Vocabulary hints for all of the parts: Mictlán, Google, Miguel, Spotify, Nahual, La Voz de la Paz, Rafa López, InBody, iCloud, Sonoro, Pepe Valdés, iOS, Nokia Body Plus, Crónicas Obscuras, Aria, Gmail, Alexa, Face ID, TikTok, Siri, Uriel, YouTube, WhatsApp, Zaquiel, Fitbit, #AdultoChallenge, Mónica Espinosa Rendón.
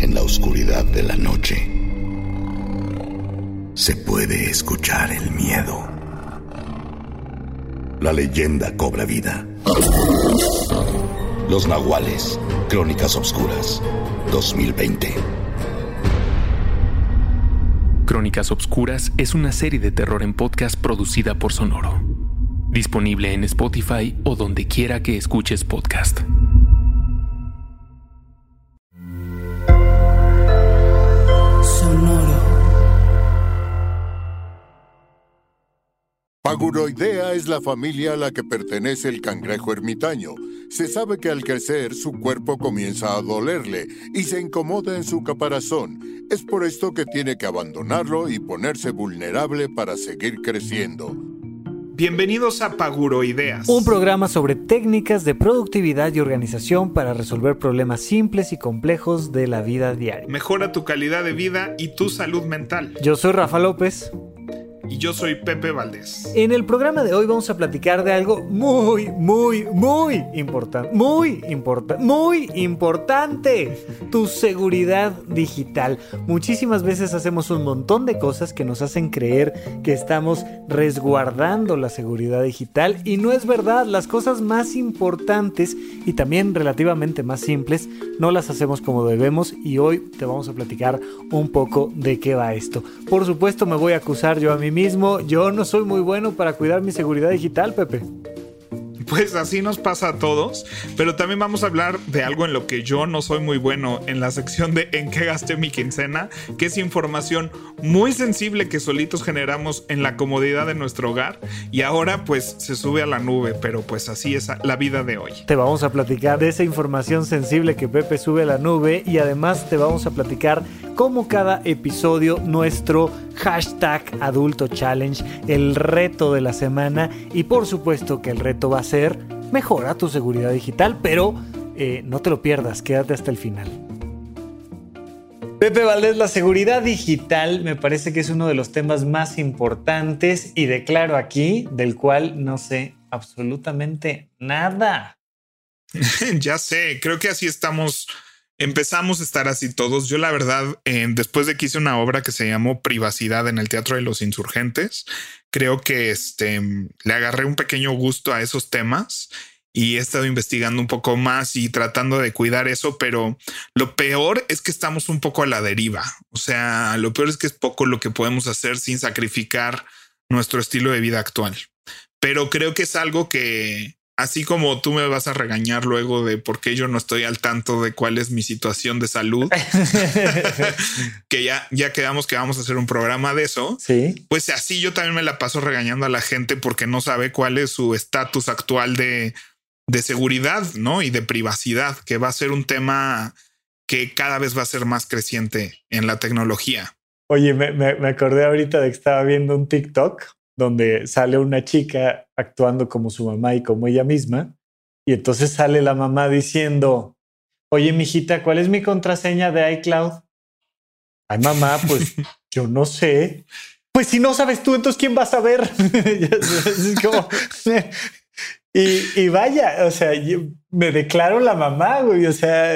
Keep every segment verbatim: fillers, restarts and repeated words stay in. en la oscuridad de la noche, se puede escuchar el miedo. La leyenda cobra vida. Los Nahuales, Crónicas Obscuras, dos mil veinte. Crónicas Obscuras es una serie de terror en podcast producida por Sonoro. Disponible en Spotify o donde quiera que escuches podcast. Sonoro. Paguroidea es la familia a la que pertenece el cangrejo ermitaño. Se sabe que al crecer su cuerpo comienza a dolerle y se incomoda en su caparazón. Es por esto que tiene que abandonarlo y ponerse vulnerable para seguir creciendo. Bienvenidos a Paguroideas, un programa sobre técnicas de productividad y organización para resolver problemas simples y complejos de la vida diaria. Mejora tu calidad de vida y tu salud mental. Yo soy Rafa López. Y yo soy Pepe Valdés. En el programa de hoy vamos a platicar de algo muy, muy, muy importante. Muy importante. Muy importante. Tu seguridad digital. Muchísimas veces hacemos un montón de cosas que nos hacen creer que estamos resguardando la seguridad digital. Y no es verdad. Las cosas más importantes y también relativamente más simples no las hacemos como debemos. Y hoy te vamos a platicar un poco de qué va esto. Por supuesto me voy a acusar yo a mí mismo, yo no soy muy bueno para cuidar mi seguridad digital, Pepe. Pues así nos pasa a todos, pero también vamos a hablar de algo en lo que yo no soy muy bueno en la sección de en qué gasté mi quincena, que es información muy sensible que solitos generamos en la comodidad de nuestro hogar y ahora pues se sube a la nube, pero pues así es la vida de hoy. Te vamos a platicar de esa información sensible que Pepe sube a la nube y además te vamos a platicar como cada episodio nuestro hashtag adulto challenge, el reto de la semana y por supuesto que el reto va a ser mejora tu seguridad digital, pero eh, no te lo pierdas, quédate hasta el final. Pepe Valdés, la seguridad digital me parece que es uno de los temas más importantes y declaro aquí del cual no sé absolutamente nada. Ya sé, creo que así estamos. Empezamos a estar así todos. Yo la verdad, eh, después de que hice una obra que se llamó Privacidad en el Teatro de los Insurgentes, creo que este, le agarré un pequeño gusto a esos temas y he estado investigando un poco más y tratando de cuidar eso, pero lo peor es que estamos un poco a la deriva. O sea, lo peor es que es poco lo que podemos hacer sin sacrificar nuestro estilo de vida actual. Pero creo que es algo que... Así como tú me vas a regañar luego de por qué yo no estoy al tanto de cuál es mi situación de salud, que ya, ya quedamos que vamos a hacer un programa de eso. Sí. Pues así yo también me la paso regañando a la gente porque no sabe cuál es su estatus actual de, de seguridad, ¿no? Y de privacidad, que va a ser un tema que cada vez va a ser más creciente en la tecnología. Oye, me, me, me acordé ahorita de que estaba viendo un TikTok donde sale una chica actuando como su mamá y como ella misma. Y entonces sale la mamá diciendo, oye, mijita, ¿cuál es mi contraseña de iCloud? Ay, mamá, pues yo no sé. Pues si no sabes tú, entonces ¿quién va a saber? Es como... y, y vaya, o sea, me declaro la mamá, güey. O sea,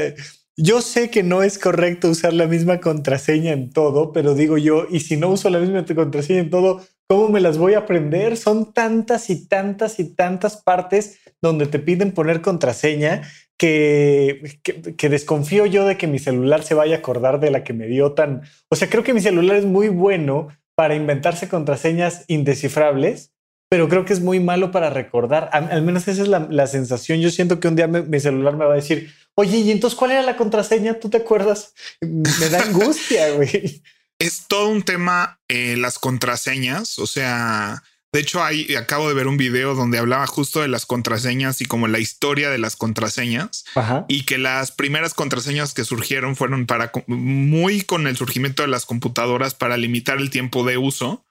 yo sé que no es correcto usar la misma contraseña en todo, pero digo yo, y si no uso la misma contraseña en todo, ¿cómo me las voy a aprender? Son tantas y tantas y tantas partes donde te piden poner contraseña que, que, que desconfío yo de que mi celular se vaya a acordar de la que me dio tan... O sea, creo que mi celular es muy bueno para inventarse contraseñas indescifrables, pero creo que es muy malo para recordar. Al, al menos esa es la, la sensación. Yo siento que un día me, mi celular me va a decir, oye, ¿y entonces cuál era la contraseña? ¿Tú te acuerdas? Me da angustia, güey. Es todo un tema eh, las contraseñas. O sea, de hecho, hay, acabo de ver un video donde hablaba justo de las contraseñas y como la historia de las contraseñas. Ajá. Y que las primeras contraseñas que surgieron fueron para muy con el surgimiento de las computadoras para limitar el tiempo de uso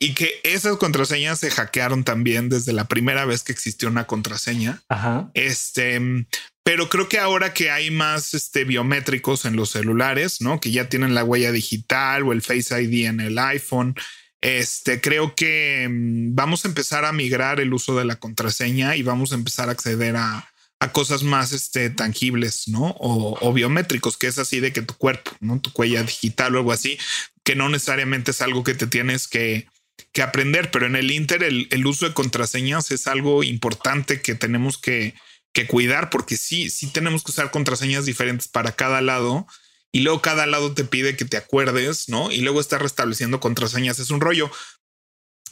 y que esas contraseñas se hackearon también desde la primera vez que existió una contraseña. Ajá. Este... Pero creo que ahora que hay más este, biométricos en los celulares, ¿no? Que ya tienen la huella digital o el Face I D en el iPhone. Este, creo que vamos a empezar a migrar el uso de la contraseña y vamos a empezar a acceder a, a cosas más este, tangibles, ¿no? O, o biométricos, que es así de que tu cuerpo, ¿no? Tu huella digital o algo así, que no necesariamente es algo que te tienes que, que aprender, pero en el Inter el, el uso de contraseñas es algo importante que tenemos que, que cuidar, porque sí, sí tenemos que usar contraseñas diferentes para cada lado. Y luego cada lado te pide que te acuerdes, ¿no? Y luego estás restableciendo contraseñas. Es un rollo.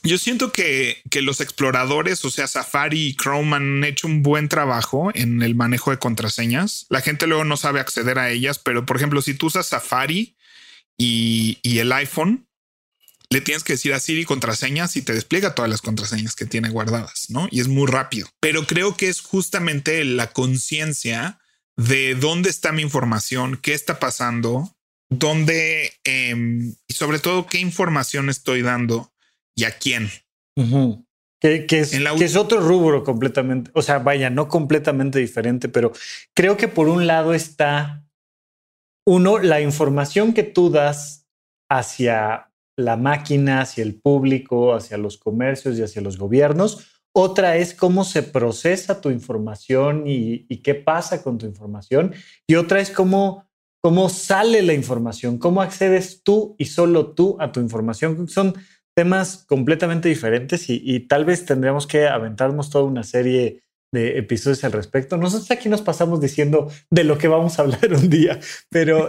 Yo siento que, que los exploradores, o sea, Safari y Chrome, han hecho un buen trabajo en el manejo de contraseñas. La gente luego no sabe acceder a ellas, pero por ejemplo, si tú usas Safari y, y el iPhone, le tienes que decir a Siri contraseñas y te despliega todas las contraseñas que tiene guardadas, ¿no? Y es muy rápido. Pero creo que es justamente la conciencia de dónde está mi información, qué está pasando, dónde eh, y sobre todo qué información estoy dando y a quién. Uh-huh. Que, que, es, la... que es otro rubro completamente. O sea, vaya, no completamente diferente, pero creo que por un lado está uno, la información que tú das hacia la máquina, hacia el público, hacia los comercios y hacia los gobiernos. Otra es cómo se procesa tu información y, y qué pasa con tu información. Y otra es cómo, cómo sale la información, cómo accedes tú y solo tú a tu información. Son temas completamente diferentes y, y tal vez tendríamos que aventarnos toda una serie de episodios al respecto. Nosotros aquí nos pasamos diciendo de lo que vamos a hablar un día, pero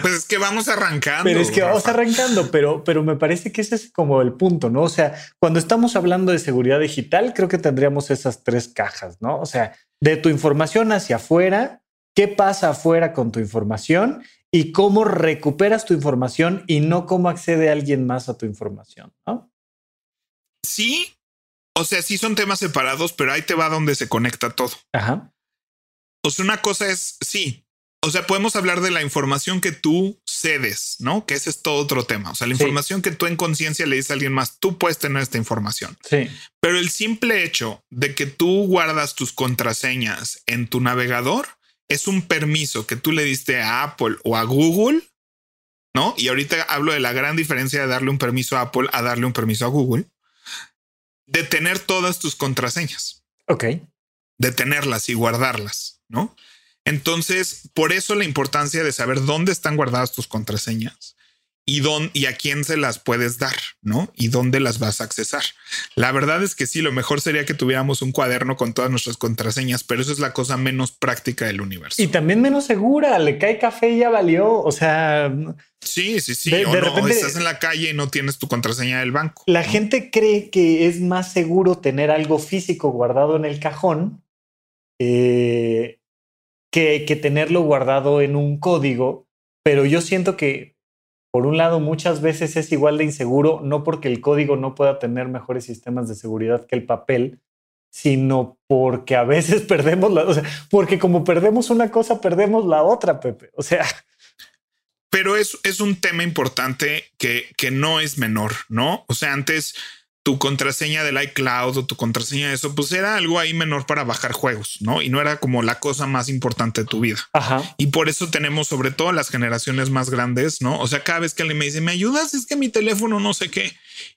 pues es que vamos arrancando. Pero es que vamos arrancando, pero, pero me parece que ese es como el punto, ¿no? O sea, cuando estamos hablando de seguridad digital, creo que tendríamos esas tres cajas, ¿no? O sea, de tu información hacia afuera, qué pasa afuera con tu información y cómo recuperas tu información y no cómo accede alguien más a tu información, ¿no? Sí. O sea, sí son temas separados, pero ahí te va donde se conecta todo. Ajá. O sea, una cosa es, sí, o sea, podemos hablar de la información que tú cedes, ¿no? Que ese es todo otro tema. O sea, la sí. información que tú en conciencia le dices a alguien más, tú puedes tener esta información. Sí. Pero el simple hecho de que tú guardas tus contraseñas en tu navegador es un permiso que tú le diste a Apple o a Google, ¿no? Y ahorita hablo de la gran diferencia de darle un permiso a Apple a darle un permiso a Google. De tener todas tus contraseñas. Ok. De tenerlas y guardarlas, ¿no? Entonces, por eso la importancia de saber dónde están guardadas tus contraseñas y, dónde, y a quién se las puedes dar, ¿no? Y dónde las vas a accesar. La verdad es que sí, lo mejor sería que tuviéramos un cuaderno con todas nuestras contraseñas, pero eso es la cosa menos práctica del universo. Y también menos segura. Le cae café y ya valió. O sea... Sí, sí, sí. De, o de no, repente, estás en la calle y no tienes tu contraseña del banco. La ¿no? gente cree que es más seguro tener algo físico guardado en el cajón eh, que, que tenerlo guardado en un código. Pero yo siento que, por un lado, muchas veces es igual de inseguro, no porque el código no pueda tener mejores sistemas de seguridad que el papel, sino porque a veces perdemos la... O sea, porque como perdemos una cosa, perdemos la otra, Pepe. O sea... Pero es, es un tema importante que, que no es menor, ¿no? O sea, antes tu contraseña del iCloud o tu contraseña de eso, pues era algo ahí menor para bajar juegos, ¿no? Y no era como la cosa más importante de tu vida. Ajá. Y por eso tenemos sobre todo las generaciones más grandes, ¿no? O sea, cada vez que alguien me dice, ¿me ayudas? Es que mi teléfono no sé qué.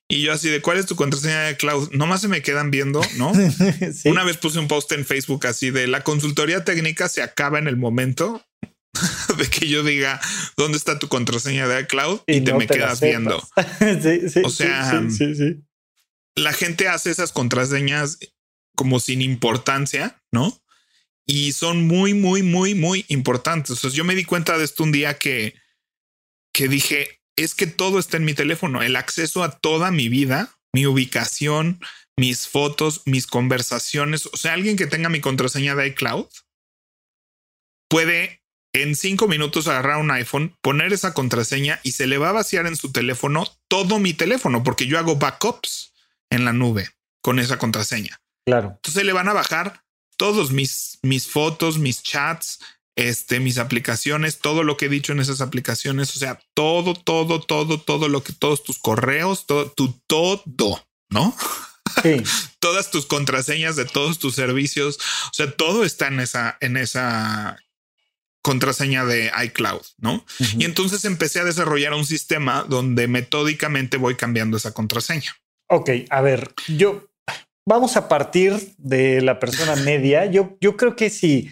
Y yo así de, ¿cuál es tu contraseña de cloud? Nomás se me quedan viendo, ¿no? Sí. Una vez puse un post en Facebook así de, la consultoría técnica se acaba en el momento de que yo diga dónde está tu contraseña de iCloud y, y te no me te quedas viendo. sí, sí, o sea, sí, sí, sí, sí. La gente hace esas contraseñas como sin importancia, ¿no? Y son muy, muy, muy, muy importantes. O sea, yo me di cuenta de esto un día que, que dije, es que todo está en mi teléfono, el acceso a toda mi vida, mi ubicación, mis fotos, mis conversaciones. O sea, alguien que tenga mi contraseña de iCloud puede en cinco minutos agarrar un iPhone, poner esa contraseña y se le va a vaciar en su teléfono todo mi teléfono, porque yo hago backups en la nube con esa contraseña. Claro. Entonces le van a bajar todos mis, mis fotos, mis chats, este, mis aplicaciones, todo lo que he dicho en esas aplicaciones. O sea, todo, todo, todo, todo lo que todos tus correos, todo, tu todo, ¿no? Sí. Todas tus contraseñas de todos tus servicios. O sea, todo está en esa, en esa contraseña de iCloud, ¿no? Uh-huh. Y entonces empecé a desarrollar un sistema donde metódicamente voy cambiando esa contraseña. Ok, a ver, yo vamos a partir de la persona media. Yo, yo creo que si,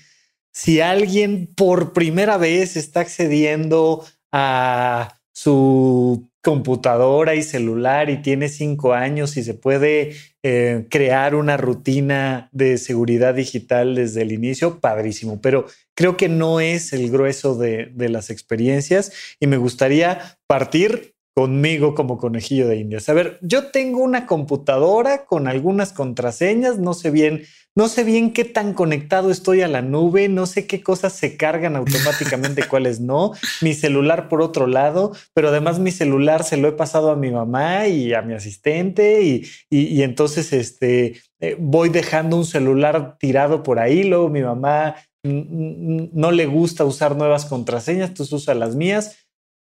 si alguien por primera vez está accediendo a su computadora y celular y tiene cinco años y se puede eh, crear una rutina de seguridad digital desde el inicio, padrísimo, pero creo que no es el grueso de, de las experiencias y me gustaría partir conmigo como conejillo de Indias. A ver, yo tengo una computadora con algunas contraseñas, no sé bien, no sé bien qué tan conectado estoy a la nube, no sé qué cosas se cargan automáticamente, cuáles no. Mi celular por otro lado, pero además mi celular se lo he pasado a mi mamá y a mi asistente y, y, y entonces este, eh, voy dejando un celular tirado por ahí, luego mi mamá n- n- no le gusta usar nuevas contraseñas, entonces usa las mías.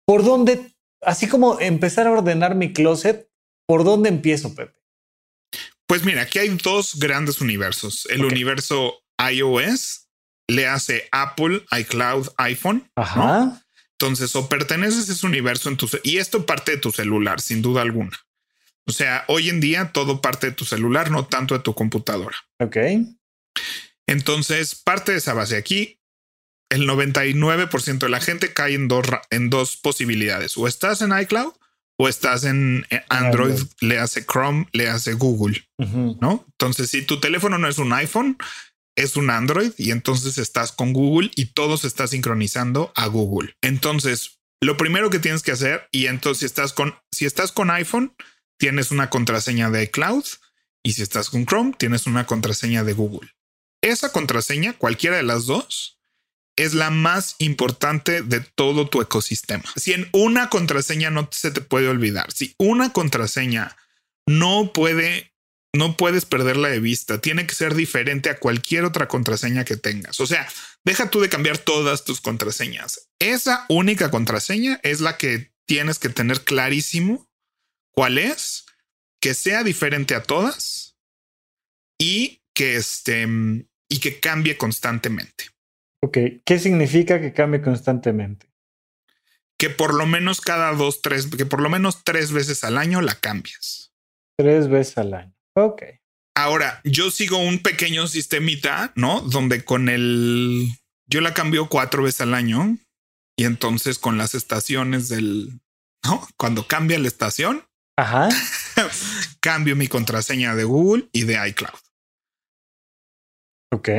¿Por dónde? Así como empezar a ordenar mi closet, ¿por dónde empiezo, Pepe? Pues mira, aquí hay dos grandes universos. El okay. universo iOS, le hace Apple, iCloud, iPhone. Ajá. ¿No? Entonces, o perteneces a ese universo en tu ce- y esto parte de tu celular, sin duda alguna. O sea, hoy en día todo parte de tu celular, no tanto de tu computadora. Ok. Entonces, parte de esa base aquí. El noventa y nueve por ciento de la gente cae en dos, en dos posibilidades. O estás en iCloud o estás en Android, Android. Le hace Chrome, le hace Google, uh-huh. ¿no? Entonces, si tu teléfono no es un iPhone, es un Android y entonces estás con Google y todo se está sincronizando a Google. Entonces, lo primero que tienes que hacer, y entonces si estás con, si estás con iPhone, tienes una contraseña de iCloud y si estás con Chrome, tienes una contraseña de Google. Esa contraseña, cualquiera de las dos, es la más importante de todo tu ecosistema. Si en una contraseña no se te puede olvidar, si una contraseña no puede, no puedes perderla de vista, tiene que ser diferente a cualquier otra contraseña que tengas. O sea, deja tú de cambiar todas tus contraseñas. Esa única contraseña es la que tienes que tener clarísimo cuál es, que sea diferente a todas y que este, y que cambie constantemente. Ok, ¿qué significa que cambie constantemente? Que por lo menos cada dos, tres, que por lo menos tres veces al año la cambias. Tres veces al año. Ok. Ahora, yo sigo un pequeño sistemita, ¿no? Donde con el... Yo la cambio cuatro veces al año y entonces con las estaciones del... ¿No? Cuando cambia la estación, ajá. cambio mi contraseña de Google y de iCloud. Ok.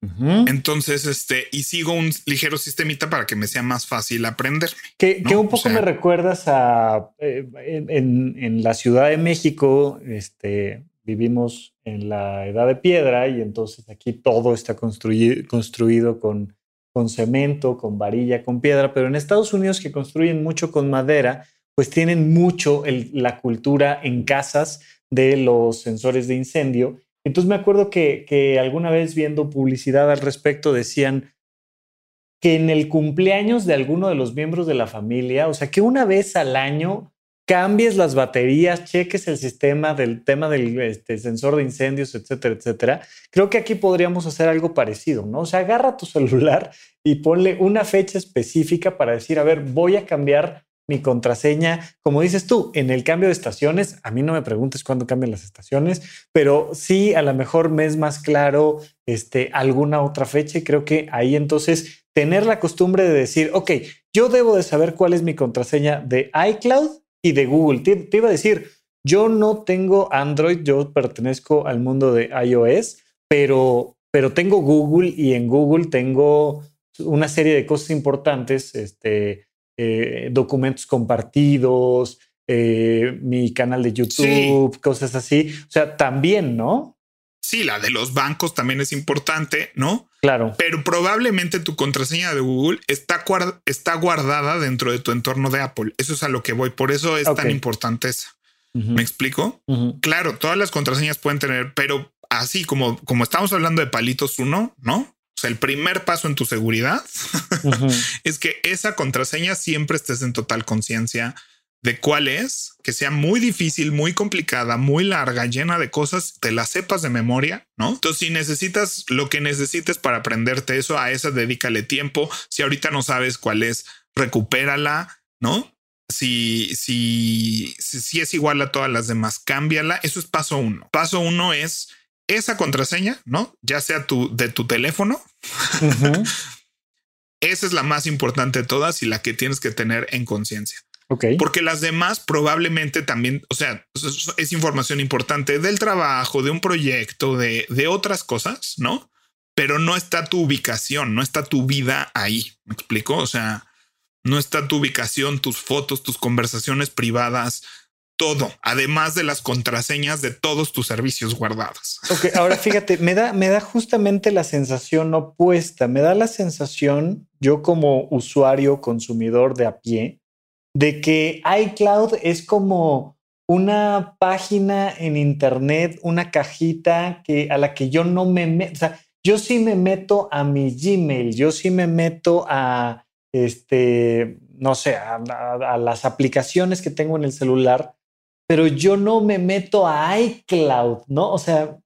Uh-huh. Entonces, este, y sigo un ligero sistemita para que me sea más fácil aprenderme. Que, ¿no? que un poco o sea, me recuerdas a eh, en, en la Ciudad de México, este, vivimos en la Edad de Piedra y entonces aquí todo está construido, construido con, con cemento, con varilla, con piedra, pero en Estados Unidos que construyen mucho con madera, pues tienen mucho el, la cultura en casas de los sensores de incendio. Entonces me acuerdo que, que alguna vez viendo publicidad al respecto decían que en el cumpleaños de alguno de los miembros de la familia, o sea, que una vez al año cambies las baterías, cheques el sistema del tema del este, sensor de incendios, etcétera, etcétera. Creo que aquí podríamos hacer algo parecido, ¿no? O sea, agarra tu celular y ponle una fecha específica para decir, a ver, voy a cambiar mi contraseña, como dices tú, en el cambio de estaciones. A mí no me preguntes cuándo cambian las estaciones, pero sí a lo mejor me es más claro este, alguna otra fecha y creo que ahí entonces tener la costumbre de decir, ok, yo debo de saber cuál es mi contraseña de iCloud y de Google. Te, te iba a decir, yo no tengo Android, yo pertenezco al mundo de iOS, pero, pero tengo Google y en Google tengo una serie de cosas importantes, este, Eh, documentos compartidos, eh, mi canal de YouTube, sí. cosas así. O sea, también, ¿no? Sí, la de los bancos también es importante, ¿no? Claro. Pero probablemente tu contraseña de Google está, guard- está guardada dentro de tu entorno de Apple. Eso es a lo que voy. Por eso es okay. tan importante esa. Uh-huh. ¿Me explico? Uh-huh. Claro, todas las contraseñas pueden tener, pero así como, como estamos hablando de palitos uno, ¿no? O sea, el primer paso en tu seguridad uh-huh. es que esa contraseña siempre estés en total conciencia de cuál es, que sea muy difícil, muy complicada, muy larga, llena de cosas, te la sepas de memoria, ¿no? Entonces, si necesitas lo que necesites para aprenderte eso, a esa dedícale tiempo. Si ahorita no sabes cuál es, recupérala, ¿no? Si, si, si, si es igual a todas las demás, cámbiala. Eso es paso uno. Paso uno es esa contraseña, ¿no? Ya sea tu, de tu teléfono. Uh-huh. Esa es la más importante de todas y la que tienes que tener en conciencia. Okay. Porque las demás probablemente también, o sea, es información importante del trabajo, de un proyecto, de, de otras cosas, ¿no? Pero no está tu ubicación, no está tu vida ahí. ¿Me explico? O sea, no está tu ubicación, tus fotos, tus conversaciones privadas, todo, además de las contraseñas de todos tus servicios guardadas. Ok, ahora fíjate, me da, me da justamente la sensación opuesta. Me da la sensación, yo como usuario, consumidor de a pie, de que iCloud es como una página en internet, una cajita que, a la que yo no me meto. O sea, yo sí me meto a mi Gmail, yo sí me meto a, este, no sé, a, a, a las aplicaciones que tengo en el celular, pero yo no me meto a iCloud, ¿no? O sea,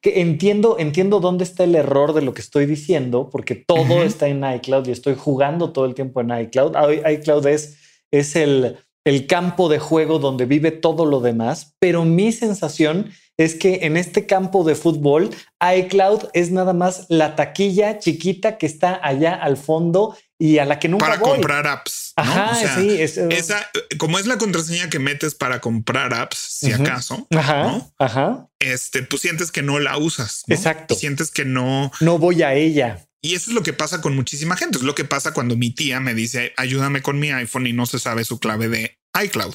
que entiendo, entiendo dónde está el error de lo que estoy diciendo, porque todo uh-huh. está en iCloud y estoy jugando todo el tiempo en iCloud. iCloud es, es el, el campo de juego donde vive todo lo demás, pero mi sensación es que en este campo de fútbol, iCloud es nada más la taquilla chiquita que está allá al fondo y a la que nunca para voy. Comprar apps. ¿No? Ajá, o sea, sí. Es, esa, como es la contraseña que metes para comprar apps, si uh-huh. acaso, ajá, ¿no? Ajá. Este, pues sientes que no la usas. ¿No? Exacto. Sientes que no. No voy a ella. Y eso es lo que pasa con muchísima gente. Es lo que pasa cuando mi tía me dice, ayúdame con mi iPhone y no se sabe su clave de iCloud,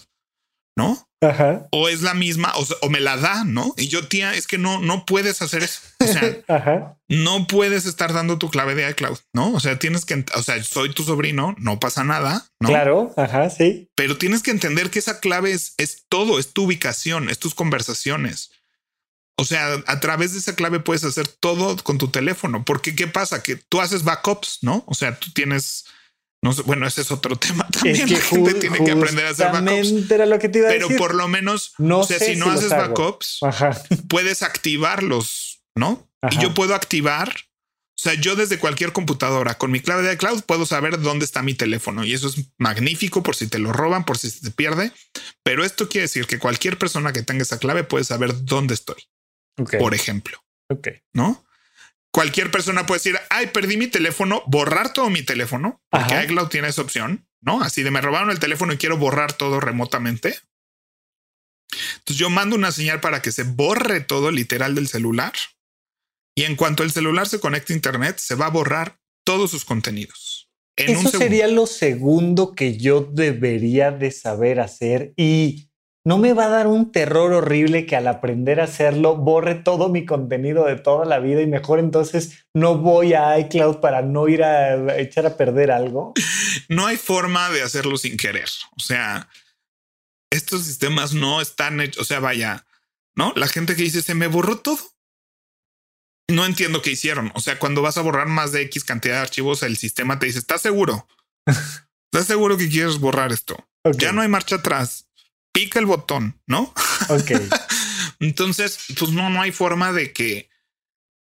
¿no? Ajá. O es la misma o, o me la da, ¿no? Y yo, tía, es que no, no puedes hacer eso. O sea, ajá, no puedes estar dando tu clave de iCloud, ¿no? O sea, tienes que, o sea, soy tu sobrino, no pasa nada, ¿no? Claro, ajá, sí. Pero tienes que entender que esa clave es, es todo, es tu ubicación, es tus conversaciones. O sea, a través de esa clave puedes hacer todo con tu teléfono. Porque ¿qué pasa? Que tú haces backups, ¿no? O sea, tú tienes... No sé, bueno, ese es otro tema también. Es que la gente tiene que aprender a hacer backups. Era lo que te iba a pero decir. Por lo menos, no o sea, si no si haces backups, ajá, puedes activarlos, ¿no? Ajá. Y yo puedo activar... O sea, yo desde cualquier computadora con mi clave de iCloud puedo saber dónde está mi teléfono y eso es magnífico por si te lo roban, por si se te pierde. Pero esto quiere decir que cualquier persona que tenga esa clave puede saber dónde estoy. Okay. Por ejemplo, okay, ¿no? Cualquier persona puede decir, ay, perdí mi teléfono, borrar todo mi teléfono, porque ajá, iCloud tiene esa opción, ¿no? Así de me robaron el teléfono y quiero borrar todo remotamente. Entonces yo mando una señal para que se borre todo literal del celular y en cuanto el celular se conecte a internet, se va a borrar todos sus contenidos. En Eso un segundo. Sería lo segundo que yo debería de saber hacer y... ¿No me va a dar un terror horrible que al aprender a hacerlo borre todo mi contenido de toda la vida y mejor entonces no voy a iCloud para no ir a echar a perder algo? No hay forma de hacerlo sin querer. O sea, estos sistemas no están hechos. O sea, vaya, ¿no? La gente que dice se me borró todo. No entiendo qué hicieron. O sea, cuando vas a borrar más de X cantidad de archivos, el sistema te dice, ¿estás seguro? ¿Estás seguro que quieres borrar esto? Okay. Ya no hay marcha atrás. Pica el botón, ¿no? Ok. Entonces, pues no, no hay forma de que,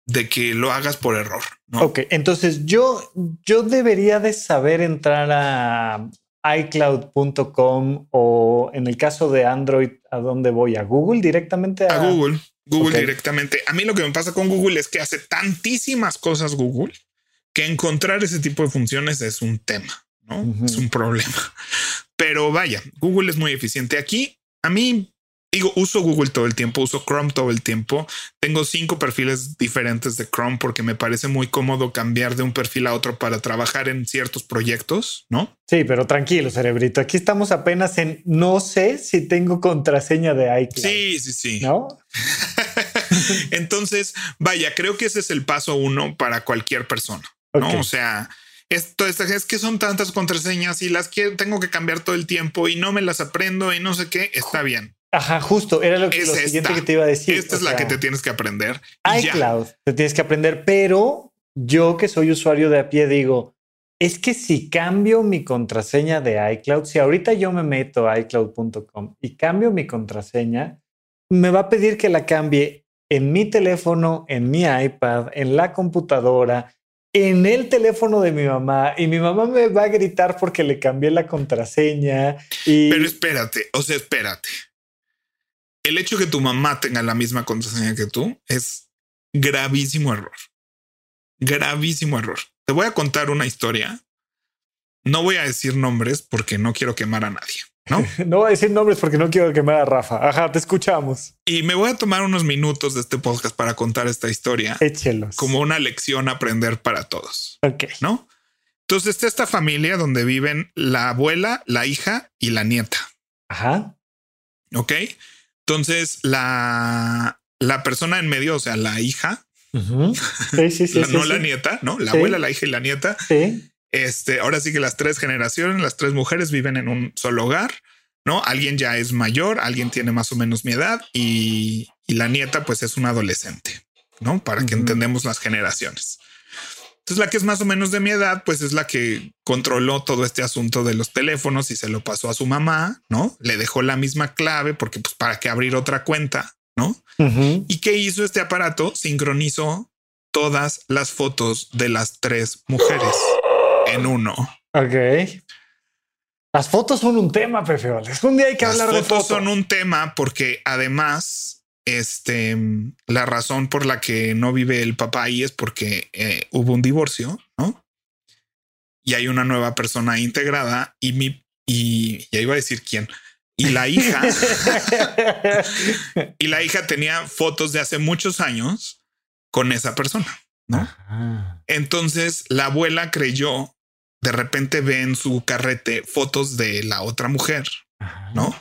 de que lo hagas por error, ¿no? Ok. Entonces yo, yo debería de saber entrar a i cloud punto com o en el caso de Android, ¿a dónde voy? ¿A Google directamente? A, a Google, Google okay, directamente. A mí lo que me pasa con Google es que hace tantísimas cosas Google que encontrar ese tipo de funciones es un tema, ¿no? Uh-huh. Es un problema. Pero vaya, Google es muy eficiente. Aquí a mí digo, uso Google todo el tiempo, uso Chrome todo el tiempo. Tengo cinco perfiles diferentes de Chrome porque me parece muy cómodo cambiar de un perfil a otro para trabajar en ciertos proyectos, ¿no? Sí, pero tranquilo, cerebrito. Aquí estamos apenas en no sé si tengo contraseña de iCloud. Sí, sí, sí. ¿No? Entonces, vaya, creo que ese es el paso uno para cualquier persona, ¿no? Okay. O sea... Esto es, es que son tantas contraseñas y las quiero, tengo que cambiar todo el tiempo y no me las aprendo y no sé qué. Está bien. Ajá, justo. Era lo, que, es lo siguiente esta. que te iba a decir. Esta o es sea, la que te tienes que aprender. iCloud te tienes que aprender, pero yo que soy usuario de a pie digo, es que si cambio mi contraseña de iCloud, si ahorita yo me meto a i cloud punto com y cambio mi contraseña, me va a pedir que la cambie en mi teléfono, en mi iPad, en la computadora, en el teléfono de mi mamá y mi mamá me va a gritar porque le cambié la contraseña. Y... Pero espérate, o sea, espérate. El hecho de que tu mamá tenga la misma contraseña que tú es gravísimo error. Gravísimo error. Te voy a contar una historia. No voy a decir nombres porque no quiero quemar a nadie, ¿no? No voy a decir nombres porque no quiero quemar a Rafa. Ajá, te escuchamos. Y me voy a tomar unos minutos de este podcast para contar esta historia. Échelos. Como una lección a aprender para todos. Ok. ¿No? Entonces está esta familia donde viven la abuela, la hija y la nieta. Ajá. Ok. Entonces la, la persona en medio, o sea, la hija, uh-huh. sí, sí, sí, la, sí, no sí. la nieta, ¿no? La sí. abuela, la hija y la nieta. Sí. Este, ahora sí que las tres generaciones, las tres mujeres viven en un solo hogar, ¿no? Alguien ya es mayor, alguien tiene más o menos mi edad y, y la nieta pues es una adolescente, ¿no? Para uh-huh. que entendemos las generaciones. Entonces la que es más o menos de mi edad pues es la que controló todo este asunto de los teléfonos y se lo pasó a su mamá, ¿no? Le dejó la misma clave porque pues para qué abrir otra cuenta, ¿no? Uh-huh. ¿Y qué hizo este aparato? Sincronizó todas las fotos de las tres mujeres. En uno. Ok. Las fotos son un tema, Pepe Valdés. Un día hay que hablar de fotos. Las fotos son un tema porque además, este, la razón por la que no vive el papá ahí es porque eh, hubo un divorcio, ¿no? Y hay una nueva persona integrada y mi, y ya iba a decir quién. Y la hija, y la hija tenía fotos de hace muchos años con esa persona. ¿No? Entonces la abuela creyó, de repente ve en su carrete fotos de la otra mujer, ajá. ¿no?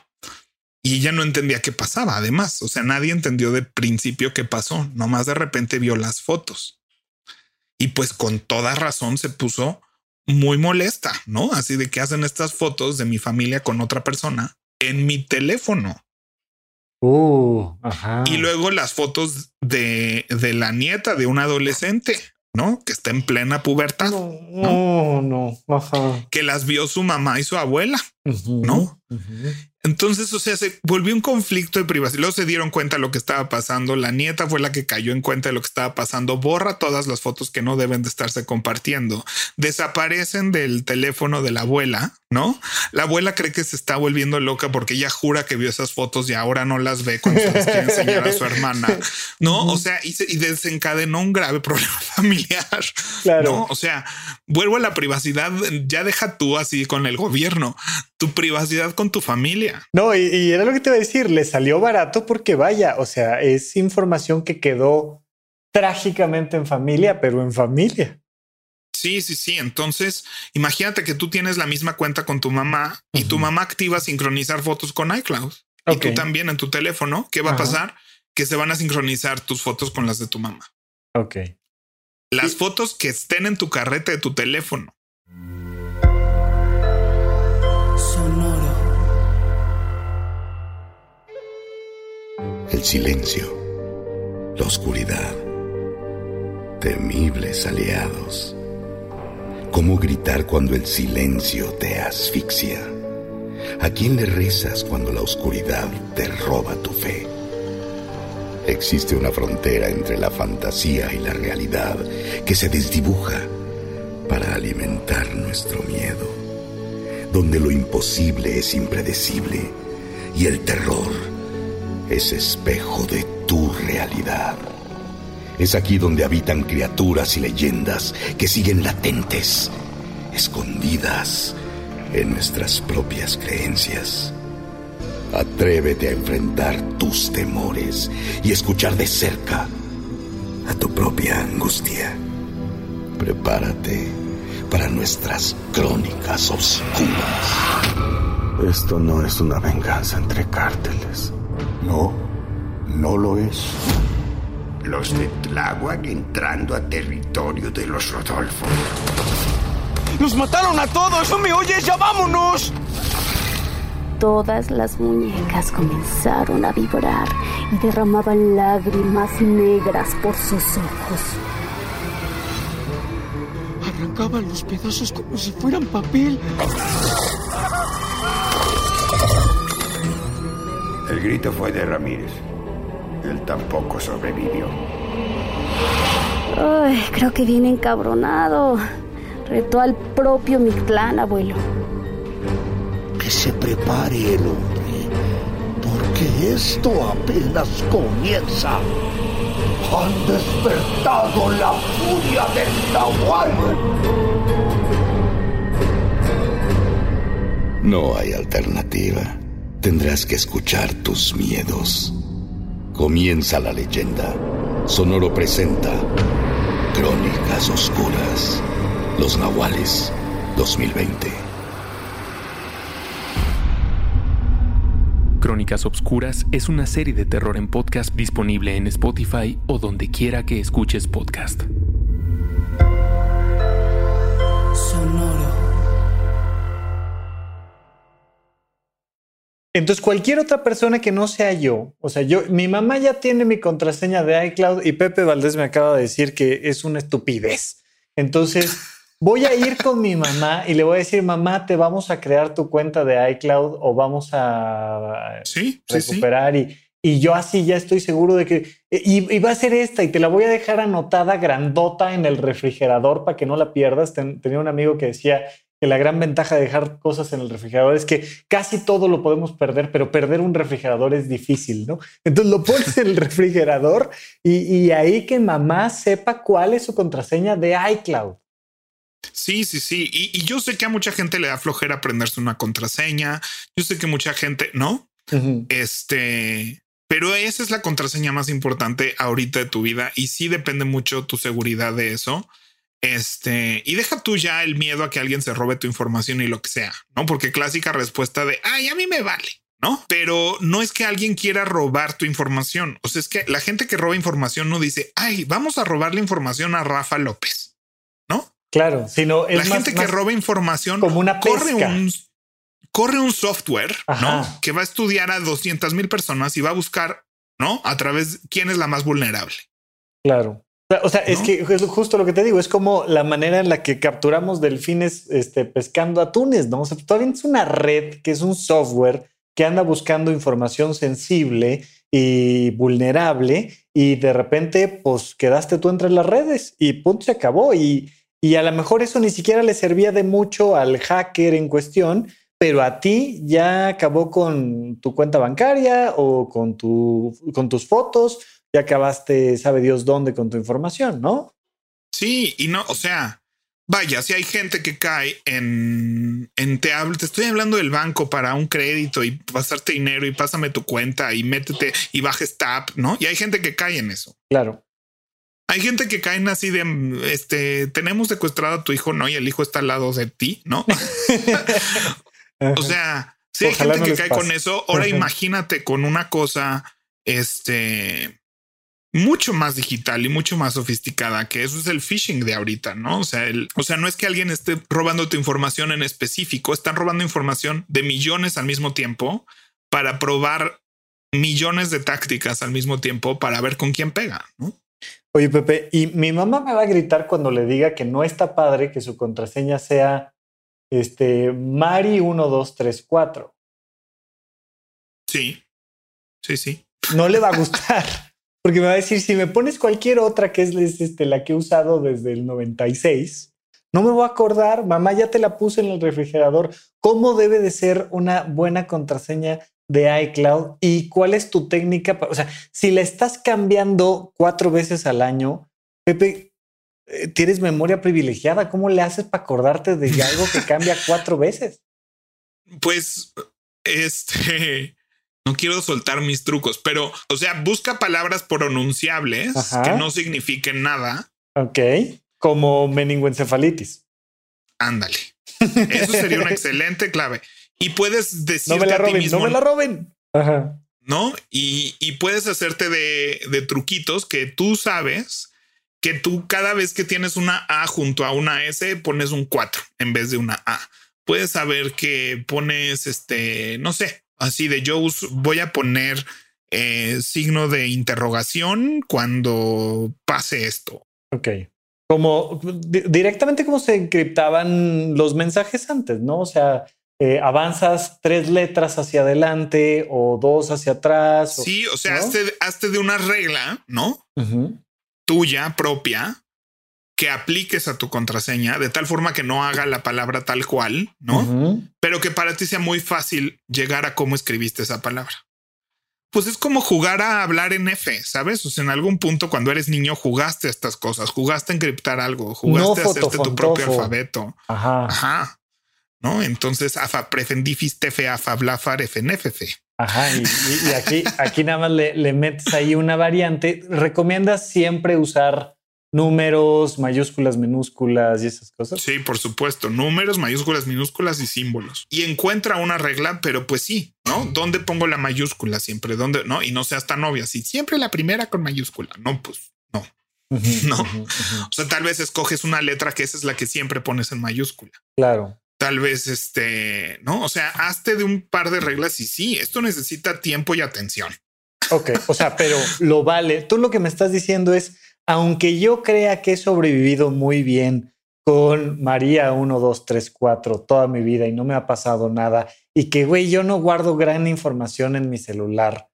Y ella no entendía qué pasaba. Además, o sea, nadie entendió de principio qué pasó. Nomás de repente vio las fotos y pues con toda razón se puso muy molesta, ¿no? Así de que hacen estas fotos de mi familia con otra persona en mi teléfono. Uh, ajá. Y luego las fotos de, de la nieta de un adolescente, ¿no? Que está en plena pubertad. No, no, no, no. Ajá. Que las vio su mamá y su abuela, uh-huh, ¿no? Uh-huh. Entonces, o sea, se volvió un conflicto de privacidad. Luego se dieron cuenta de lo que estaba pasando. La nieta fue la que cayó en cuenta de lo que estaba pasando. Borra todas las fotos que no deben de estarse compartiendo. Desaparecen del teléfono de la abuela, ¿no? La abuela cree que se está volviendo loca porque ella jura que vio esas fotos y ahora no las ve cuando se las quiere enseñar a su hermana, ¿no? O sea, y, se, y desencadenó un grave problema familiar, claro. ¿no? O sea, vuelvo a la privacidad. Ya deja tú así con el gobierno. Tu privacidad con tu familia. No, y, y era lo que te iba a decir, le salió barato porque vaya, o sea, es información que quedó trágicamente en familia, pero en familia. Sí, sí, sí. Entonces, imagínate que tú tienes la misma cuenta con tu mamá uh-huh. y tu mamá activa sincronizar fotos con iCloud okay. y tú también en tu teléfono. ¿Qué va uh-huh. a pasar? Que se van a sincronizar tus fotos con las de tu mamá. Ok. Las y- fotos que estén en tu carrete de tu teléfono. El silencio, la oscuridad, temibles aliados. ¿Cómo gritar cuando el silencio te asfixia? ¿A quién le rezas cuando la oscuridad te roba tu fe? Existe una frontera entre la fantasía y la realidad que se desdibuja para alimentar nuestro miedo, donde lo imposible es impredecible y el terror es espejo de tu realidad. Es aquí donde habitan criaturas y leyendas que siguen latentes, escondidas en nuestras propias creencias. Atrévete a enfrentar tus temores y escuchar de cerca a tu propia angustia. Prepárate para nuestras crónicas oscuras. Esto no es una venganza entre cárteles. No, no lo es. Los de Tláhuac entrando a territorio de los Rodolfo. ¡Nos mataron a todos! ¡No me oyes! ¡Ya vámonos! Todas las muñecas comenzaron a vibrar y derramaban lágrimas negras por sus ojos. Arrancaban los pedazos como si fueran papel. El grito fue de Ramírez. Él tampoco sobrevivió. Ay, creo que viene encabronado. Retó al propio Mictlán, abuelo. Que se prepare el hombre, porque esto apenas comienza. Han despertado la furia del Nahual. No hay alternativa. Tendrás que escuchar tus miedos. Comienza la leyenda. Sonoro presenta Crónicas Obscuras. Los Nahuales dos mil veinte. Crónicas Obscuras es una serie de terror en podcast disponible en Spotify o donde quiera que escuches podcast. Sonoro. Entonces, cualquier otra persona que no sea yo, o sea, yo, mi mamá ya tiene mi contraseña de iCloud y Pepe Valdés me acaba de decir que es una estupidez. Entonces, voy a ir con mi mamá y le voy a decir, mamá, te vamos a crear tu cuenta de iCloud o vamos a sí, recuperar sí, sí. Y, y yo así ya estoy seguro de que y, y va a ser esta y te la voy a dejar anotada grandota en el refrigerador para que no la pierdas. Ten, tenía un amigo que decía que la gran ventaja de dejar cosas en el refrigerador es que casi todo lo podemos perder, pero perder un refrigerador es difícil, ¿no? Entonces lo pones en el refrigerador y, y ahí que mamá sepa cuál es su contraseña de iCloud. Sí, sí, sí. Y, y yo sé que a mucha gente le da flojera aprenderse una contraseña. Yo sé que mucha gente, ¿no? Uh-huh. Este, pero esa es la contraseña más importante ahorita de tu vida y sí depende mucho tu seguridad de eso. Este, y deja tú ya el miedo a que alguien se robe tu información y lo que sea, ¿no? Porque clásica respuesta de, ay, a mí me vale, ¿no? Pero no es que alguien quiera robar tu información. O sea, es que la gente que roba información no dice, ay, vamos a robarle información a Rafa López, ¿no? Claro, sino es la más, gente que más roba información como una corre un, corre un software, ajá, ¿no? Que va a estudiar a doscientas mil personas y va a buscar, ¿no? A través quién es la más vulnerable. Claro. O sea, ¿no? Es que es justo lo que te digo. Es como la manera en la que capturamos delfines este, pescando atunes, ¿no? O sea, todavía es una red que es un software que anda buscando información sensible y vulnerable y de repente, pues, quedaste tú entre las redes y punto, se acabó. Y, y a lo mejor eso ni siquiera le servía de mucho al hacker en cuestión, pero a ti ya acabó con tu cuenta bancaria o con, tu, con tus fotos. Ya acabaste, sabe Dios dónde, con tu información, ¿no? Sí, y no, o sea, vaya, si hay gente que cae en, en te hablo, te estoy hablando del banco para un crédito y pasarte dinero y pásame tu cuenta y métete y baja esta app, ¿no? Y hay gente que cae en eso. Claro. Hay gente que caen así de, este, tenemos secuestrado a tu hijo, ¿no? Y el hijo está al lado de ti, ¿no? O sea, si hay Ojalá gente no que cae pase. Con eso, ahora imagínate con una cosa, este... mucho más digital y mucho más sofisticada, que eso es el phishing de ahorita, ¿no? O sea, el, o sea, no es que alguien esté robando tu información en específico, están robando información de millones al mismo tiempo para probar millones de tácticas al mismo tiempo para ver con quién pega, ¿no? Oye, Pepe, y mi mamá me va a gritar cuando le diga que no está padre que su contraseña sea este Mari uno dos tres cuatro. Sí, sí, sí. No le va a gustar. Porque me va a decir, si me pones cualquier otra que es este, la que he usado desde el noventa y seis, no me voy a acordar. Mamá, ya te la puse en el refrigerador. ¿Cómo debe de ser una buena contraseña de iCloud? ¿Y cuál es tu técnica? O sea, si la estás cambiando cuatro veces al año, Pepe, tienes memoria privilegiada. ¿Cómo le haces para acordarte de algo que cambia cuatro veces? Pues, este... no quiero soltar mis trucos, pero, o sea, busca palabras pronunciables, ajá, que no signifiquen nada. Ok. Como meningoencefalitis. Ándale. Eso sería una excelente clave. Y puedes decirte no me la roben, a ti mismo, no me la roben. Ajá. ¿No? Y, y puedes hacerte de, de truquitos que tú sabes que tú cada vez que tienes una A junto a una S pones un cuatro en vez de una A. Puedes saber que pones este, no sé, así de yo uso, voy a poner eh, signo de interrogación cuando pase esto. Ok. Como di- directamente como se encriptaban los mensajes antes, ¿no? O sea, eh, avanzas tres letras hacia adelante o dos hacia atrás. O, sí, o sea, ¿no? hazte, hazte de una regla, ¿no? Uh-huh. Tuya propia que apliques a tu contraseña de tal forma que no haga la palabra tal cual, ¿no? Uh-huh. Pero que para ti sea muy fácil llegar a cómo escribiste esa palabra. Pues es como jugar a hablar en F, ¿sabes? O sea, en algún punto cuando eres niño jugaste a estas cosas, jugaste a encriptar algo, jugaste no a hacerte tu propio alfabeto. Ajá. Ajá. ¿No? Entonces, afa prefendifis tefe afa blafar efenefefe. Ajá. Y, y, y aquí, aquí nada más le, le metes ahí una variante. ¿Recomiendas siempre usar números, mayúsculas, minúsculas y esas cosas? Sí, por supuesto. Números, mayúsculas, minúsculas y símbolos. Y encuentra una regla, pero pues sí, ¿no? ¿Dónde pongo la mayúscula siempre? ¿Dónde? No, y no seas tan obvia. Si siempre la primera con mayúscula. No, pues no. Uh-huh, no. Uh-huh, uh-huh. O sea, tal vez escoges una letra que esa es la que siempre pones en mayúscula. Claro. Tal vez este, ¿no? O sea, hazte de un par de reglas y sí, esto necesita tiempo y atención. Ok, o sea, pero lo vale. Tú lo que me estás diciendo es, aunque yo crea que he sobrevivido muy bien con María uno, dos, tres, cuatro toda mi vida y no me ha pasado nada y que, güey, yo no guardo gran información en mi celular,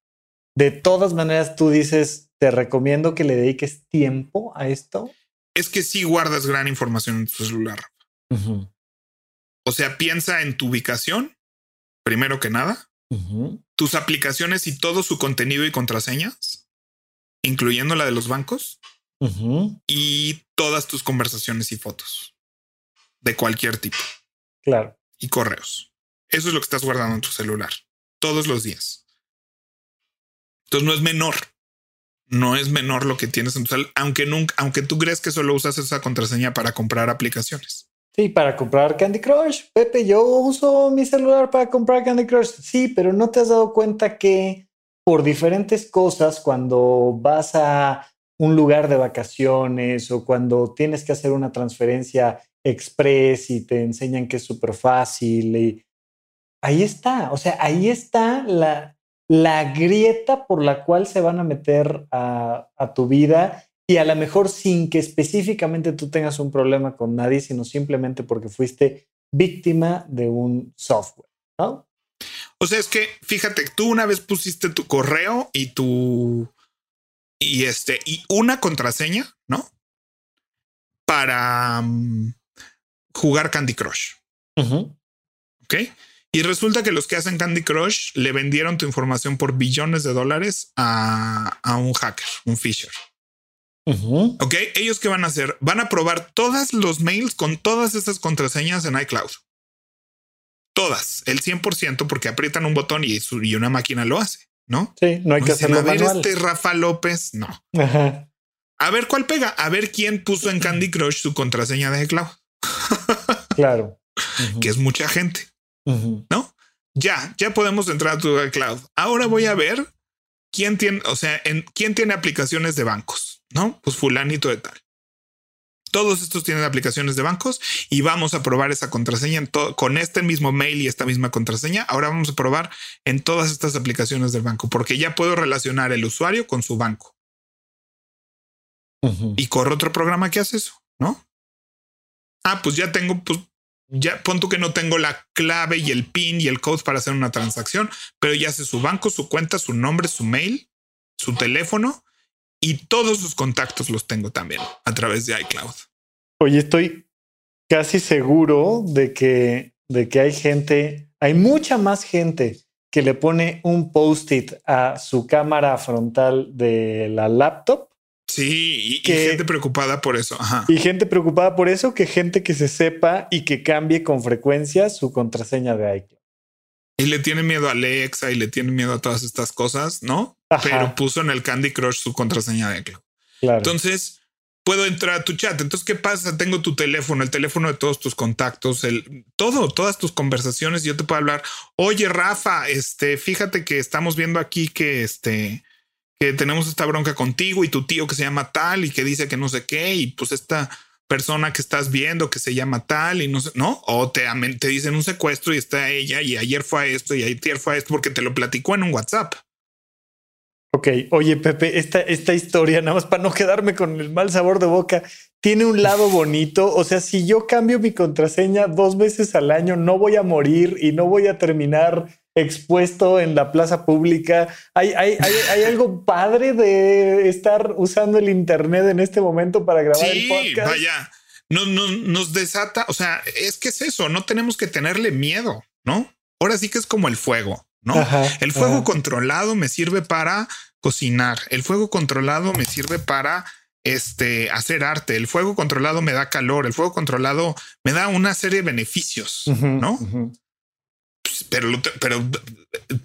de todas maneras tú dices, te recomiendo que le dediques tiempo a esto. Es que sí guardas gran información en tu celular. Uh-huh. O sea, piensa en tu ubicación, primero que nada, uh-huh, tus aplicaciones y todo su contenido y contraseñas, incluyendo la de los bancos. Uh-huh. Y todas tus conversaciones y fotos de cualquier tipo. Claro. Y correos. Eso es lo que estás guardando en tu celular todos los días. Entonces no es menor. No es menor lo que tienes en tu celular, aunque nunca, aunque tú crees que solo usas esa contraseña para comprar aplicaciones. Sí, para comprar Candy Crush. Pepe, yo uso mi celular para comprar Candy Crush. Sí, pero ¿no te has dado cuenta que por diferentes cosas cuando vas a un lugar de vacaciones o cuando tienes que hacer una transferencia express y te enseñan que es súper fácil? Y ahí está, o sea, ahí está la, la grieta por la cual se van a meter a, a tu vida y a lo mejor sin que específicamente tú tengas un problema con nadie, sino simplemente porque fuiste víctima de un software, ¿no? O sea, es que fíjate, tú una vez pusiste tu correo y tu... Y este, y una contraseña, ¿no? Para um, jugar Candy Crush. Uh-huh. Ok. Y resulta que los que hacen Candy Crush le vendieron tu información por billones de dólares a, a un hacker, un fisher. Uh-huh. Ok. Ellos qué van a hacer? Van a probar todos los mails con todas esas contraseñas en iCloud. Todas, el cien por ciento, porque aprietan un botón y, su, y una máquina lo hace. No, sí, no hay que hacerlo manual. A ver, este Rafa López, no. Ajá. A ver cuál pega, a ver quién puso en Candy Crush su contraseña de iCloud. Claro, uh-huh, que es mucha gente, uh-huh, no? Ya, ya podemos entrar a tu iCloud. Ahora voy a ver quién tiene, o sea, en quién tiene aplicaciones de bancos, no? Pues fulanito de tal. Todos estos tienen aplicaciones de bancos y vamos a probar esa contraseña en todo, con este mismo mail y esta misma contraseña. Ahora vamos a probar en todas estas aplicaciones del banco, porque ya puedo relacionar el usuario con su banco. Uh-huh. Y corre otro programa que hace eso, ¿no? Ah, pues ya tengo, pues ya pon tú que no tengo la clave y el PIN y el code para hacer una transacción, pero ya sé su banco, su cuenta, su nombre, su mail, su teléfono. Y todos sus contactos los tengo también a través de iCloud. Oye, estoy casi seguro de que, de que hay gente, hay mucha más gente que le pone un post-it a su cámara frontal de la laptop. Sí, y, que, y gente preocupada por eso. Ajá. Y gente preocupada por eso que gente que se sepa y que cambie con frecuencia su contraseña de iCloud. Y le tiene miedo a Alexa y le tiene miedo a todas estas cosas, ¿no? Ajá. Pero puso en el Candy Crush su contraseña de iCloud. Claro. Entonces puedo entrar a tu chat. Entonces, ¿qué pasa? Tengo tu teléfono, el teléfono de todos tus contactos, el todo, todas tus conversaciones. Yo te puedo hablar. Oye, Rafa, este, fíjate que estamos viendo aquí que este, que tenemos esta bronca contigo y tu tío que se llama tal y que dice que no sé qué. Y pues esta persona que estás viendo que se llama tal y no sé, no, o te, te dicen un secuestro y está ella y ayer fue a esto y ayer fue a esto porque te lo platicó en un WhatsApp. Ok, oye Pepe, esta, esta historia, nada más para no quedarme con el mal sabor de boca, tiene un lado bonito. O sea, si yo cambio mi contraseña dos veces al año, no voy a morir y no voy a terminar expuesto en la plaza pública. ¿Hay, hay, hay, ¿hay algo padre de estar usando el internet en este momento para grabar sí, el podcast? Vaya, no, no, nos desata. O sea, es que es eso. No tenemos que tenerle miedo, ¿no? Ahora sí que es como el fuego, ¿no? Ajá, el fuego ajá. controlado me sirve para cocinar. El fuego controlado me sirve para este, hacer arte. El fuego controlado me da calor. El fuego controlado me da una serie de beneficios, uh-huh, ¿no? Uh-huh. Pero, pero,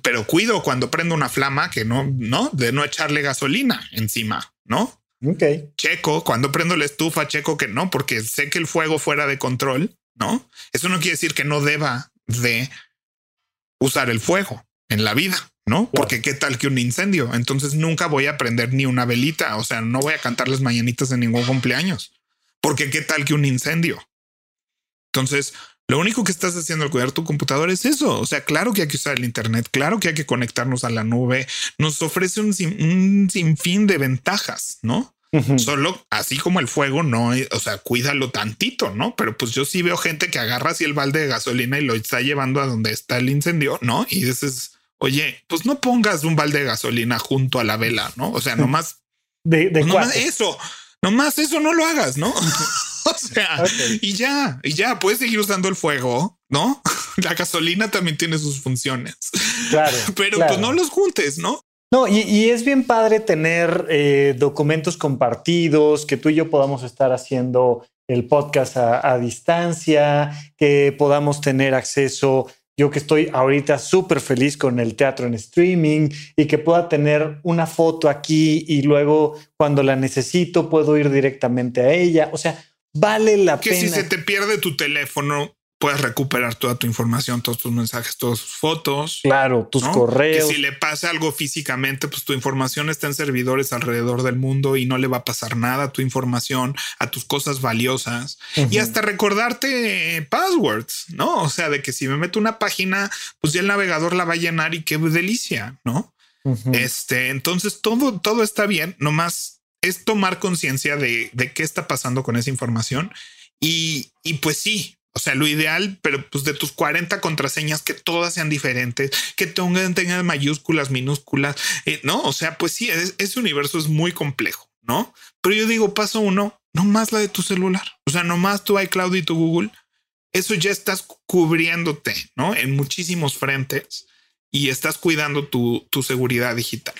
pero cuido cuando prendo una flama que no, no, de no echarle gasolina encima, ¿no? Okay. Checo, cuando prendo la estufa, checo que no, porque sé que el fuego fuera de control, ¿no? Eso no quiere decir que no deba de usar el fuego en la vida, ¿no? Claro. Porque qué tal que un incendio. Entonces nunca voy a prender ni una velita. O sea, no voy a cantar las mañanitas en ningún cumpleaños, porque qué tal que un incendio. Entonces, lo único que estás haciendo al cuidar tu computadora es eso. O sea, claro que hay que usar el internet, claro que hay que conectarnos a la nube. Nos ofrece un, sin, un sinfín de ventajas, ¿no? Uh-huh. Solo así como el fuego, no, o sea, cuídalo tantito, ¿no? Pero pues yo sí veo gente que agarra así el balde de gasolina y lo está llevando a donde está el incendio, ¿no? Y dices, oye, pues no pongas un balde de gasolina junto a la vela, ¿no? O sea, nomás de, de nomás eso, nomás eso no lo hagas, ¿no? O sea, okay. y ya, y ya puedes seguir usando el fuego, ¿no? La gasolina también tiene sus funciones. Claro. Pero claro. pues no los juntes, ¿no? No, y, y es bien padre tener eh, documentos compartidos, que tú y yo podamos estar haciendo el podcast a, a distancia, que podamos tener acceso. Yo que estoy ahorita súper feliz con el teatro en streaming y que pueda tener una foto aquí y luego cuando la necesito puedo ir directamente a ella. O sea, vale la que pena. Que si se te pierde tu teléfono, puedes recuperar toda tu información, todos tus mensajes, todas tus fotos. Claro, tus ¿no? correos. Que si le pasa algo físicamente, pues tu información está en servidores alrededor del mundo y no le va a pasar nada a tu información, a tus cosas valiosas. Uh-huh. Y hasta recordarte passwords, ¿no? O sea, de que si me meto una página, pues ya el navegador la va a llenar y qué delicia, ¿no? Uh-huh. Este, entonces todo, todo está bien, nomás es tomar conciencia de, de qué está pasando con esa información. Y, y pues sí, o sea, lo ideal, pero pues de tus cuarenta contraseñas, que todas sean diferentes, que tengan, tengan mayúsculas, minúsculas, eh, ¿no? O sea, pues sí, es, ese universo es muy complejo, ¿no? Pero yo digo, paso uno, nomás la de tu celular. O sea, nomás tu iCloud y tu Google. Eso ya estás cubriéndote, ¿no? En muchísimos frentes y estás cuidando tu, tu seguridad digital.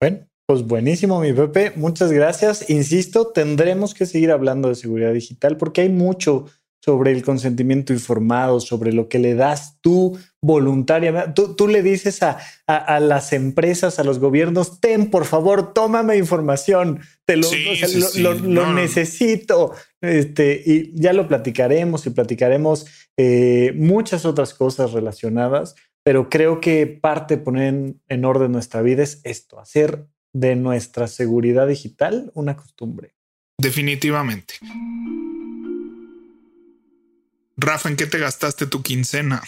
Bueno. Pues buenísimo, mi Pepe. Muchas gracias. Insisto, tendremos que seguir hablando de seguridad digital porque hay mucho sobre el consentimiento informado, sobre lo que le das tú voluntariamente. Tú, tú le dices a, a, a las empresas, a los gobiernos, ten, por favor, tómame información. Te lo, sí, o sea, sí, lo, sí. lo, lo no. necesito. Este, y ya lo platicaremos y platicaremos eh, muchas otras cosas relacionadas, pero creo que parte de poner en, en orden nuestra vida es esto, hacer de nuestra seguridad digital una costumbre. Definitivamente. Rafa, ¿en qué te gastaste tu quincena?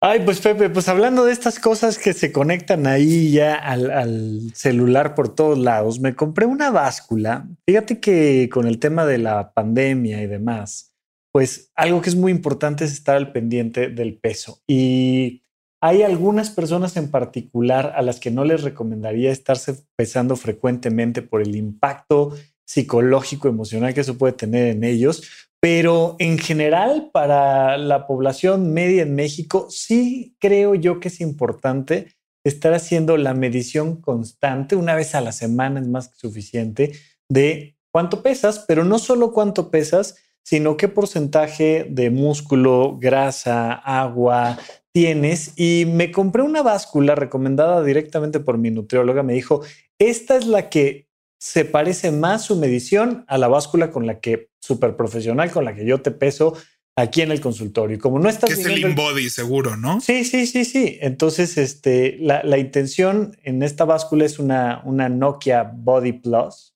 Ay, pues Pepe, pues hablando de estas cosas que se conectan ahí ya al, al celular por todos lados, me compré una báscula. Fíjate que con el tema de la pandemia y demás, pues algo que es muy importante es estar al pendiente del peso. Y hay algunas personas en particular a las que no les recomendaría estarse pesando frecuentemente por el impacto psicológico, emocional que eso puede tener en ellos. Pero en general, para la población media en México, sí creo yo que es importante estar haciendo la medición constante, una vez a la semana es más que suficiente, de cuánto pesas, pero no solo cuánto pesas, sino qué porcentaje de músculo, grasa, agua tienes. Y me compré una báscula recomendada directamente por mi nutrióloga. Me dijo, esta es la que se parece más su medición a la báscula con la que súper profesional, con la que yo te peso aquí en el consultorio. Y como no estás... Que es el InBody, el... seguro, ¿no? Sí, sí, sí, sí. Entonces, este, la, la intención en esta báscula es una, una Nokia Body Plus.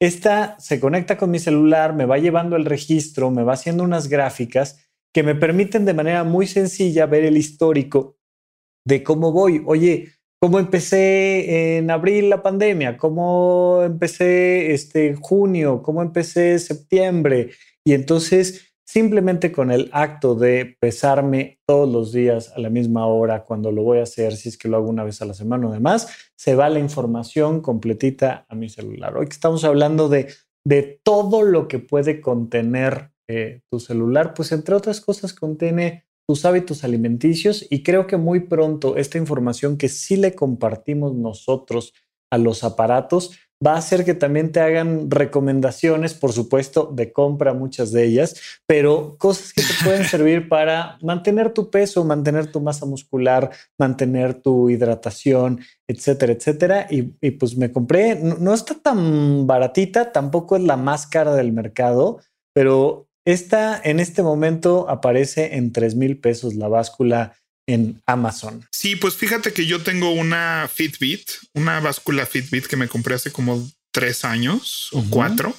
Esta se conecta con mi celular, me va llevando el registro, me va haciendo unas gráficas que me permiten de manera muy sencilla ver el histórico de cómo voy. Oye, ¿cómo empecé en abril la pandemia? ¿Cómo empecé este junio? ¿Cómo empecé septiembre? Y entonces simplemente con el acto de pesarme todos los días a la misma hora cuando lo voy a hacer, si es que lo hago una vez a la semana o demás, se va la información completita a mi celular. Hoy que estamos hablando de, de todo lo que puede contener eh, tu celular, pues entre otras cosas contiene tus hábitos alimenticios, y creo que muy pronto esta información que sí le compartimos nosotros a los aparatos va a hacer que también te hagan recomendaciones, por supuesto, de compra, muchas de ellas, pero cosas que te pueden servir para mantener tu peso, mantener tu masa muscular, mantener tu hidratación, etcétera, etcétera. Y, y pues me compré, no, no está tan baratita, tampoco es la más cara del mercado, pero esta en este momento aparece en tres mil pesos la báscula en Amazon. Sí, pues fíjate que yo tengo una Fitbit, una báscula Fitbit que me compré hace como tres años uh-huh. o cuatro.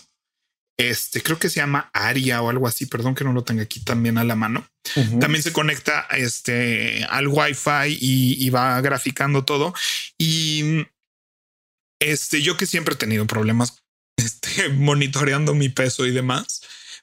Este, creo que se llama Aria o algo así. Perdón que no lo tenga aquí también a la mano. Uh-huh. También se conecta este, al Wi-Fi y, y va graficando todo. Y este, yo que siempre he tenido problemas este, monitoreando mi peso y demás,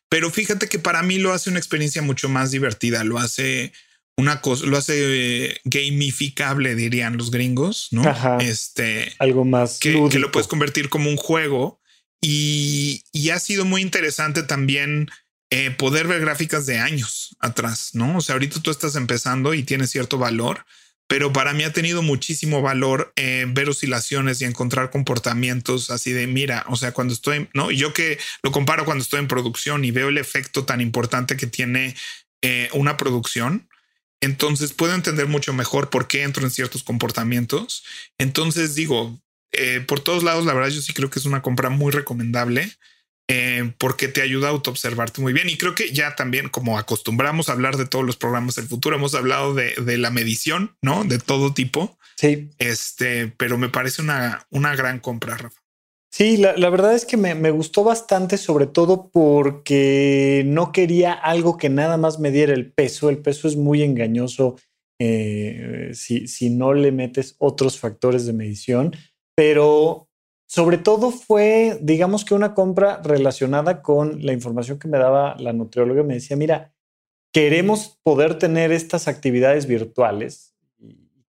pero fíjate que para mí lo hace una experiencia mucho más divertida. Lo hace... una cosa, lo hace eh, gamificable, dirían los gringos, ¿no? Ajá, este, algo más que, que lo puedes convertir como un juego, y, y ha sido muy interesante también eh, poder ver gráficas de años atrás, ¿no? O sea, ahorita tú estás empezando y tienes cierto valor, pero para mí ha tenido muchísimo valor eh, ver oscilaciones y encontrar comportamientos así de mira, o sea, cuando estoy, ¿no? Y yo que lo comparo cuando estoy en producción y veo el efecto tan importante que tiene eh, una producción. Entonces puedo entender mucho mejor por qué entro en ciertos comportamientos. Entonces digo, eh, por todos lados, la verdad yo sí creo que es una compra muy recomendable eh, porque te ayuda a autoobservarte muy bien. Y creo que ya también, como acostumbramos a hablar de todos los programas del futuro, hemos hablado de, de la medición, ¿no? De todo tipo. Sí. Este, pero me parece una, una gran compra, Rafa. Sí, la, la verdad es que me, me gustó bastante, sobre todo porque no quería algo que nada más me diera el peso. El peso es muy engañoso eh, si, si no le metes otros factores de medición, pero sobre todo fue, digamos que una compra relacionada con la información que me daba la nutrióloga. Me decía, mira, queremos poder tener estas actividades virtuales